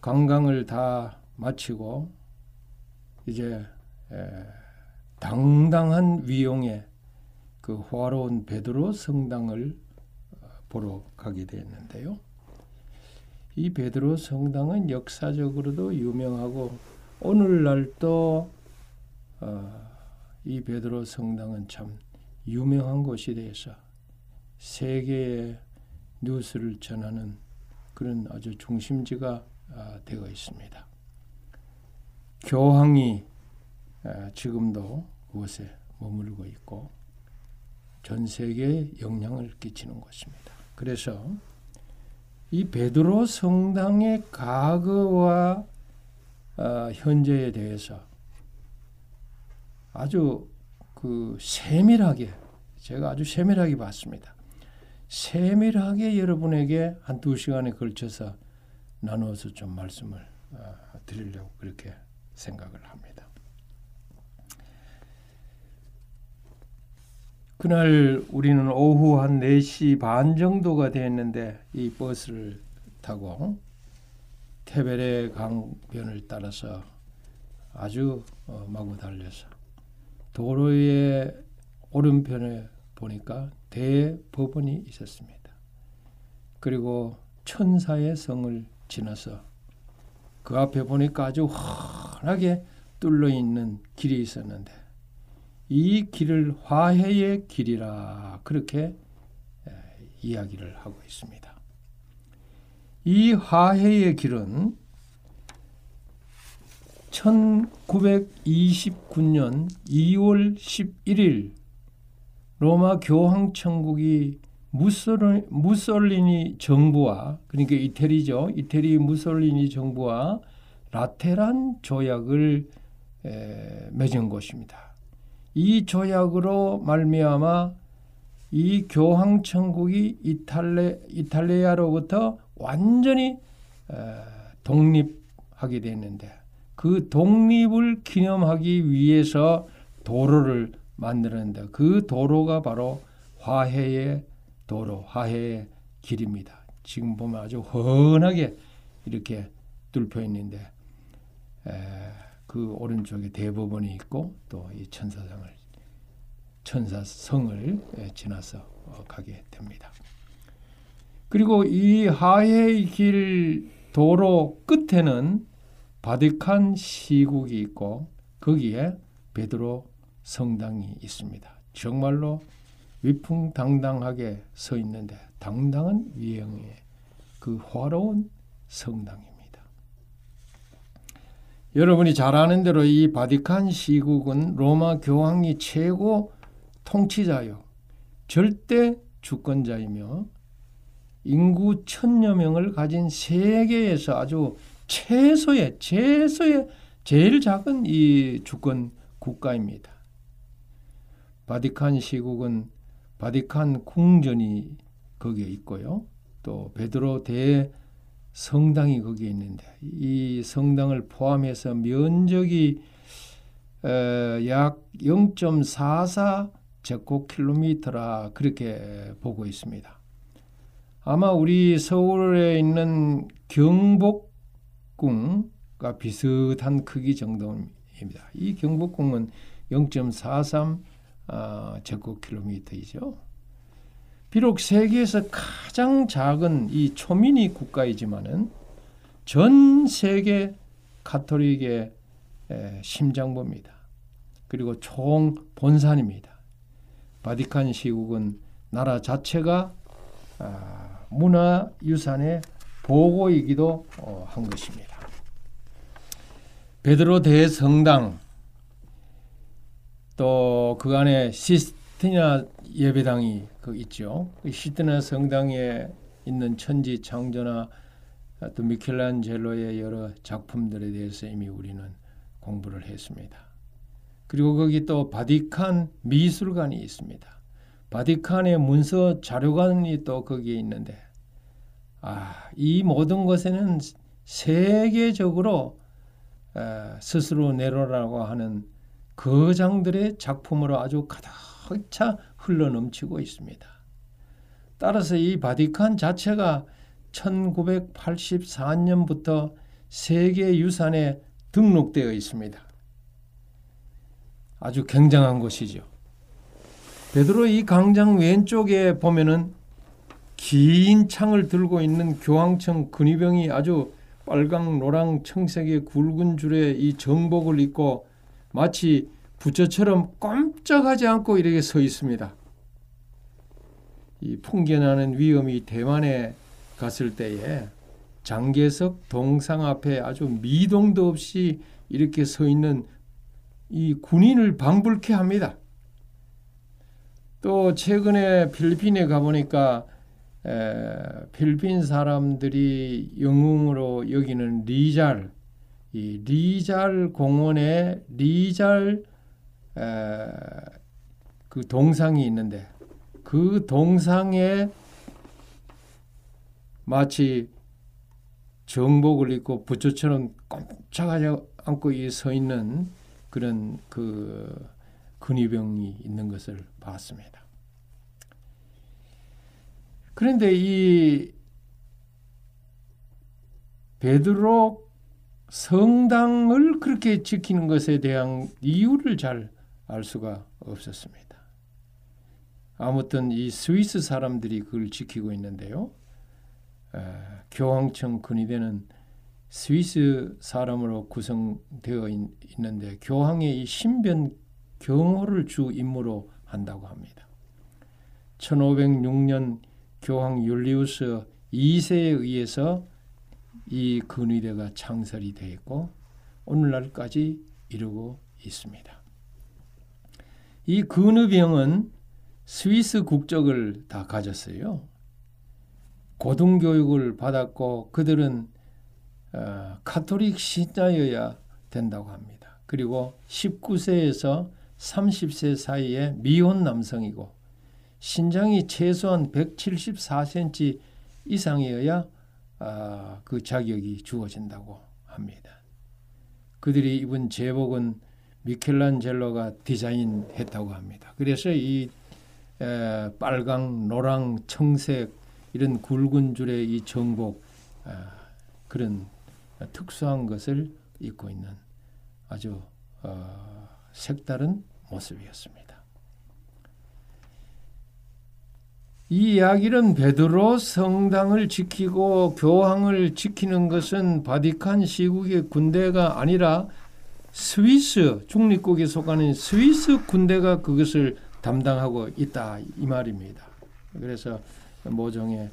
관광을 다 마치고 이제 에, 당당한 위용의 그 호화로운 베드로 성당을 보러 가게 되었는데요. 이 베드로 성당은 역사적으로도 유명하고 오늘날도 어, 이 베드로 성당은 참 유명한 곳이 되어서 세계의 뉴스를 전하는 그런 아주 중심지가 어, 되어 있습니다. 교황이 어, 지금도 그곳에 머물고 있고 전 세계에 영향을 끼치는 곳입니다. 그래서 이 베드로 성당의 과거와 어, 현재에 대해서 아주 그 세밀하게 제가 아주 세밀하게 봤습니다. 세밀하게 여러분에게 한 두 시간에 걸쳐서 나누어서 좀 말씀을 어, 드리려고 그렇게 생각을 합니다. 그날 우리는 오후 한 네 시 반 정도가 됐는데 이 버스를 타고 테베레 강변을 따라서 아주 어, 마구 달려서 도로의 오른편에 보니까 대법원이 있었습니다. 그리고 천사의 성을 지나서 그 앞에 보니까 아주 환하게 뚫려있는 길이 있었는데 이 길을 화해의 길이라 그렇게 이야기를 하고 있습니다. 이 화해의 길은 천구백이십구 년 이 월 십일 일 로마 교황 청국이 무솔리니, 무솔리니 정부와 그러니까 이태리죠. 이태리 무솔리니 정부와 라테란 조약을 에, 맺은 것입니다. 이 조약으로 말미암아 이 교황 청국이 이탈레, 이탈리아로부터 완전히 독립하게 됐는데 그 독립을 기념하기 위해서 도로를 만드는데 그 도로가 바로 화해의 도로, 화해의 길입니다. 지금 보면 아주 훤하게 이렇게 뚫혀 있는데 에, 그 오른쪽에 대법원이 있고 또 이 천사상을 천사성을 지나서 가게 됩니다. 그리고 이 하해의 길 도로 끝에는 바티칸 시국이 있고 거기에 베드로 성당이 있습니다. 정말로 위풍당당하게 서 있는데 당당한 위형의 그 화려한 성당입니다. 여러분이 잘 아는 대로 이 바티칸 시국은 로마 교황이 최고 통치자요. 절대 주권자이며 인구 천여 명을 가진 세계에서 아주 최소의, 최소의 제일 작은 이 주권 국가입니다. 바티칸 시국은 바티칸 궁전이 거기에 있고요. 또 베드로 대 성당이 거기에 있는데 이 성당을 포함해서 면적이 약 영 점 사사 제곱킬로미터라 그렇게 보고 있습니다. 아마 우리 서울에 있는 경복궁과 비슷한 크기 정도입니다. 이 경복궁은 영 점 사삼 제곱킬로미터이죠. 비록 세계에서 가장 작은 이 초미니 국가이지만은 전 세계 가톨릭의 심장부입니다. 그리고 총 본산입니다. 바티칸 시국은 나라 자체가 문화유산의 보고이기도 한 것입니다. 베드로 대성당 또 그 안에 시스티나 예배당이 그 있죠. 시스티나 성당에 있는 천지 창조나 또 미켈란젤로의 여러 작품들에 대해서 이미 우리는 공부를 했습니다. 그리고 거기 또 바티칸 미술관이 있습니다. 바티칸의 문서 자료관이 또 거기에 있는데, 아, 이 모든 것에는 세계적으로 스스로 네로라고 하는 거장들의 작품으로 아주 가득 차 흘러넘치고 있습니다. 따라서 이 바티칸 자체가 천구백팔십사 년부터 세계유산에 등록되어 있습니다. 아주 굉장한 곳이죠. 베드로 이 광장 왼쪽에 보면은 긴 창을 들고 있는 교황청 근위병이 아주 빨강, 노랑, 청색의 굵은 줄에 이 정복을 입고 마치 부처처럼 꼼짝하지 않고 이렇게 서 있습니다. 이 풍겨나는 위엄이 대만에 갔을 때에 장개석 동상 앞에 아주 미동도 없이 이렇게 서 있는 이 군인을 방불케 합니다. 또 최근에 필리핀에 가보니까 에, 필리핀 사람들이 영웅으로 여기는 리잘, 이 리잘 공원에 리잘 에, 그 동상이 있는데, 그 동상에 마치 정복을 입고 부처처럼 꼼짝하지 않고 서 있는 그런 그 근위병이 있는 것을 봤습니다. 그런데 이 베드로 성당을 그렇게 지키는 것에 대한 이유를 잘 알 수가 없었습니다. 아무튼 이 스위스 사람들이 그걸 지키고 있는데요. 에, 교황청 근위대는 스위스 사람으로 구성되어 있는데 교황의 이 신변 경호를 주 임무로 한다고 합니다. 천오백육 년 교황 율리우스 이 세에 의해서 이 근위대가 창설이 되어 있고 오늘날까지 이루고 있습니다. 이 근위병은 스위스 국적을 다 가졌어요. 고등교육을 받았고 그들은 어, 카톨릭 신자여야 된다고 합니다. 그리고 십구 세에서 삼십 세 사이에 미혼 남성이고 신장이 최소한 백칠십사 센티미터 이상이어야 아, 그 자격이 주어진다고 합니다. 그들이 입은 제복은 미켈란젤로가 디자인했다고 합니다. 그래서 이 에, 빨강, 노랑, 청색 이런 굵은 줄의 이 정복 아, 그런 특수한 것을 입고 있는 아주 어, 색다른 모습이었습니다. 이 이야기는 베드로 성당을 지키고 교황을 지키는 것은 바티칸 시국의 군대가 아니라 스위스 중립국에 속하는 스위스 군대가 그것을 담당하고 있다 이 말입니다. 그래서 모종의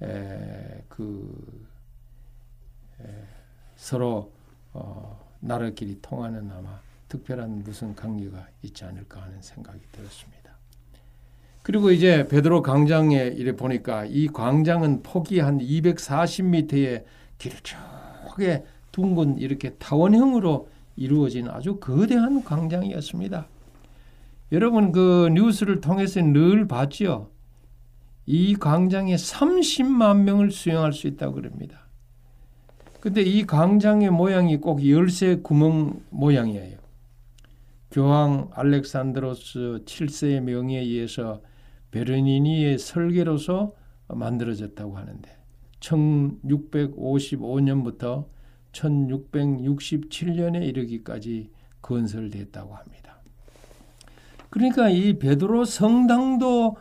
에, 그 에, 서로 어, 나라끼리 통하는 아마 특별한 무슨 관계가 있지 않을까 하는 생각이 들었습니다. 그리고 이제 베드로 광장에 이래 보니까 이 광장은 폭이 한 이백사십 미터의 길쭉하게 둥근 이렇게 타원형으로 이루어진 아주 거대한 광장이었습니다. 여러분 그 뉴스를 통해서 늘 봤지요. 이 광장에 삼십만 명을 수용할 수 있다고 그럽니다. 근데 이 광장의 모양이 꼭 열쇠 구멍 모양이에요. 교황 알렉산드로스 칠 세의 명의에 의해서 베르니니의 설계로서 만들어졌다고 하는데 천육백오십오 년부터 천육백육십칠 년에 이르기까지 건설됐다고 합니다. 그러니까 이 베드로 성당도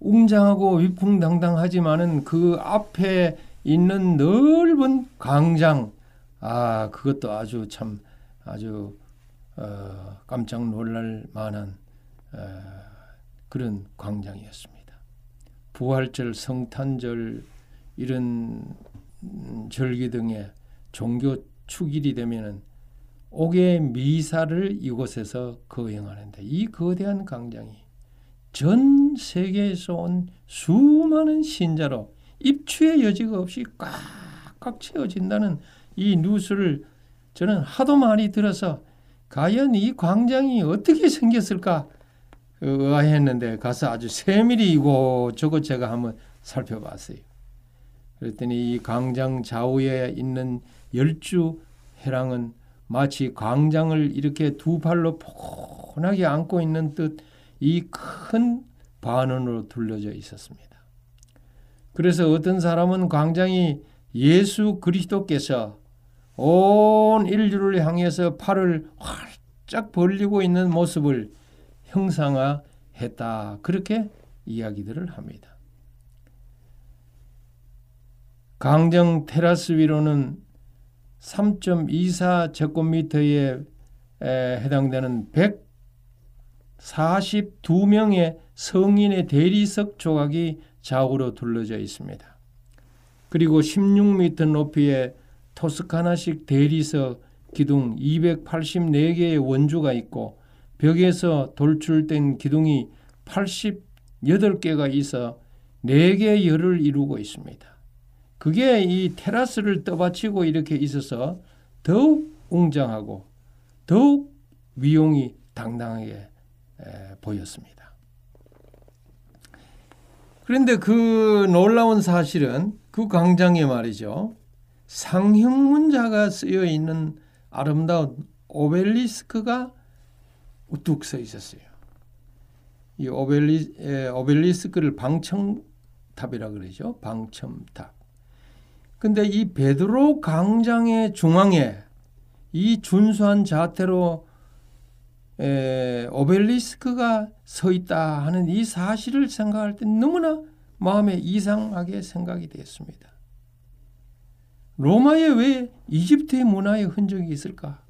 웅장하고 위풍당당하지만은 그 앞에 있는 넓은 광장, 아 그것도 아주 참 아주 어, 깜짝 놀랄 만한 어, 그런 광장이었습니다. 부활절, 성탄절 이런 절기 등의 종교 축일이 되면은 옥의 미사를 이곳에서 거행하는데 이 거대한 광장이 전 세계에서 온 수많은 신자로 입추의 여지가 없이 꽉꽉 채워진다는 이 뉴스를 저는 하도 많이 들어서 과연 이 광장이 어떻게 생겼을까 의아했는데 가서 아주 세밀히 이거 저거 제가 한번 살펴봤어요. 그랬더니 이 광장 좌우에 있는 열주 회랑은 마치 광장을 이렇게 두 발로 포근하게 안고 있는 듯 이 큰 반원으로 둘러져 있었습니다. 그래서 어떤 사람은 광장이 예수 그리스도께서 온 인류를 향해서 팔을 활짝 벌리고 있는 모습을 형상화했다, 그렇게 이야기들을 합니다. 광장 테라스 위로는 삼 점 이사 제곱미터에 해당되는 백사십이 명의 성인의 대리석 조각이 좌우로 둘러져 있습니다. 그리고 십육 미터 높이의 토스카나식 대리석 기둥 이백팔십사 개의 원주가 있고, 벽에서 돌출된 기둥이 팔십팔 개가 있어 네 개의 열을 이루고 있습니다. 그게 이 테라스를 떠받치고 이렇게 있어서 더욱 웅장하고 더욱 위용이 당당하게 보였습니다. 그런데 그 놀라운 사실은 그 광장에 말이죠, 상형문자가 쓰여 있는 아름다운 오벨리스크가 우뚝 서 있었어요. 이 오벨리, 오벨리스크를 방첨탑이라 그러죠. 방첨탑. 근데 이 베드로 광장의 중앙에 이 준수한 자태로 에, 오벨리스크가 서 있다 하는 이 사실을 생각할 때 너무나 마음에 이상하게 생각이 되었습니다. 로마에 왜 이집트의 문화의 흔적이 있을까?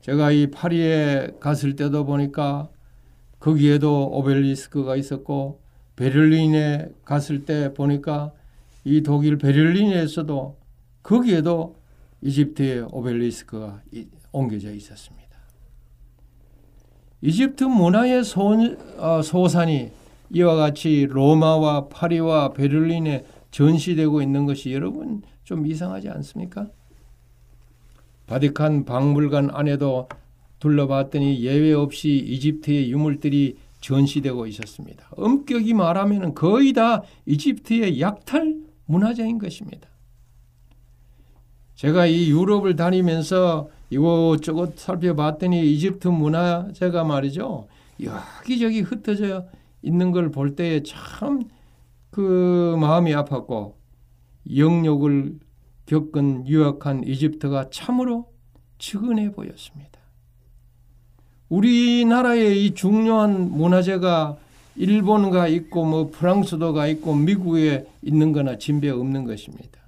제가 이 파리에 갔을 때도 보니까 거기에도 오벨리스크가 있었고, 베를린에 갔을 때 보니까 이 독일 베를린에서도 거기에도 이집트의 오벨리스크가 옮겨져 있었습니다. 이집트 문화의 소산이 이와 같이 로마와 파리와 베를린에 전시되고 있는 것이 여러분 좀 이상하지 않습니까? 바티칸 박물관 안에도 둘러봤더니 예외 없이 이집트의 유물들이 전시되고 있었습니다. 엄격히 말하면 거의 다 이집트의 약탈 문화재인 것입니다. 제가 이 유럽을 다니면서 이곳저곳 살펴봤더니 이집트 문화재가 말이죠, 여기저기 흩어져 있는 걸 볼 때에 참 그 마음이 아팠고, 영욕을 겪은 유약한 이집트가 참으로 측은해 보였습니다. 우리나라의 이 중요한 문화재가 일본가 있고 뭐 프랑스도가 있고 미국에 있는 거나 진배 없는 것입니다.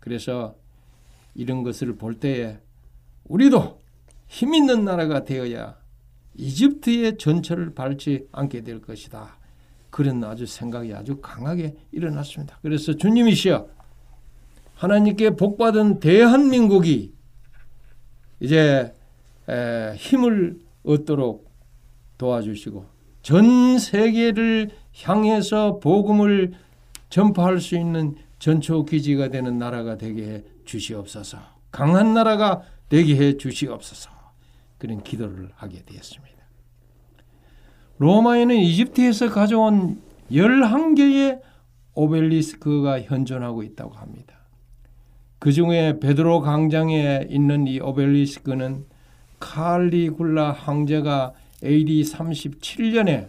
그래서 이런 것을 볼 때에 우리도 힘 있는 나라가 되어야 이집트의 전철을 밟지 않게 될 것이다. 그런 아주 생각이 아주 강하게 일어났습니다. 그래서 주님이시여, 하나님께 복받은 대한민국이 이제 힘을 얻도록 도와주시고 전 세계를 향해서 복음을 전파할 수 있는 전초기지가 되는 나라가 되게 해 주시옵소서. 강한 나라가 되게 해 주시옵소서. 그런 기도를 하게 되었습니다. 로마에는 이집트에서 가져온 열한 개의 오벨리스크가 현존하고 있다고 합니다. 그 중에 베드로 광장에 있는 이 오벨리스크는 칼리굴라 황제가 에이디 삼십칠 년에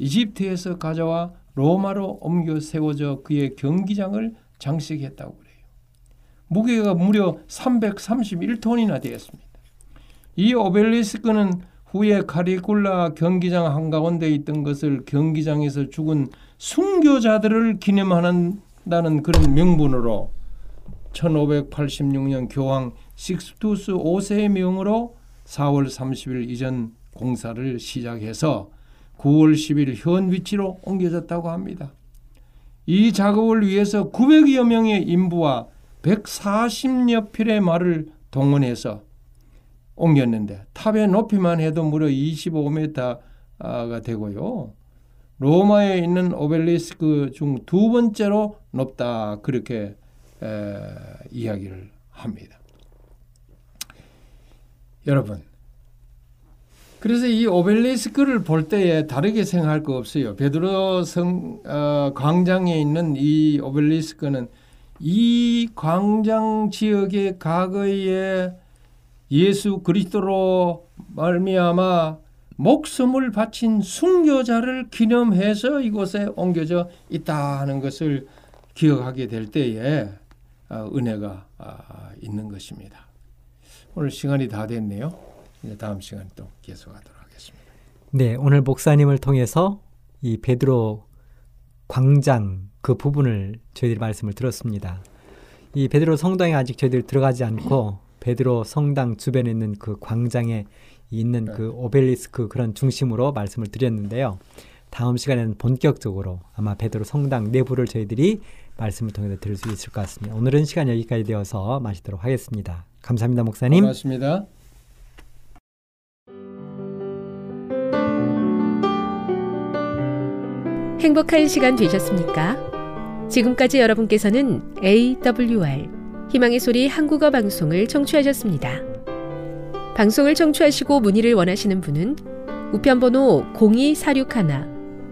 이집트에서 가져와 로마로 옮겨 세워져 그의 경기장을 장식했다고 그래요. 무게가 무려 삼백삼십일 톤이나 되었습니다. 이 오벨리스크는 후에 칼리굴라 경기장 한가운데 있던 것을 경기장에서 죽은 순교자들을 기념한다는 그런 명분으로 천오백팔십육 년 교황 식스투스 오 세의 명으로 사월 삼십일 이전 공사를 시작해서 구월 십일 현 위치로 옮겨졌다고 합니다. 이 작업을 위해서 구백여 명의 인부와 백사십여 필의 말을 동원해서 옮겼는데, 탑의 높이만 해도 무려 이십오 미터가 되고요, 로마에 있는 오벨리스크 중 두 번째로 높다, 그렇게 에, 이야기를 합니다. 여러분, 그래서 이 오벨리스크를 볼 때에 다르게 생각할 거 없어요. 베드로 성 어, 광장에 있는 이 오벨리스크는 이 광장 지역의 과거에 예수 그리스도로 말미암아 목숨을 바친 순교자를 기념해서 이곳에 옮겨져 있다는 것을 기억하게 될 때에 은혜가 있는 것입니다. 오늘 시간이 다 됐네요. 이제 다음 시간 또 계속하도록 하겠습니다. 네, 오늘 목사님을 통해서 이 베드로 광장 그 부분을 저희들이 말씀을 들었습니다. 이 베드로 성당에 아직 저희들이 들어가지 않고 베드로 성당 주변에 있는 그 광장에 있는 그 오벨리스크 그런 중심으로 말씀을 드렸는데요. 다음 시간에는 본격적으로 아마 베드로 성당 내부를 저희들이 말씀을 통해서 들을 수 있을 것 같습니다. 오늘은 시간 여기까지 되어서 마치도록 하겠습니다. 감사합니다, 목사님. 고맙습니다. 행복한 시간 되셨습니까? 지금까지 여러분께서는 에이더블유알 희망의 소리 한국어 방송을 청취하셨습니다. 방송을 청취하시고 문의를 원하시는 분은 우편번호 공이사육일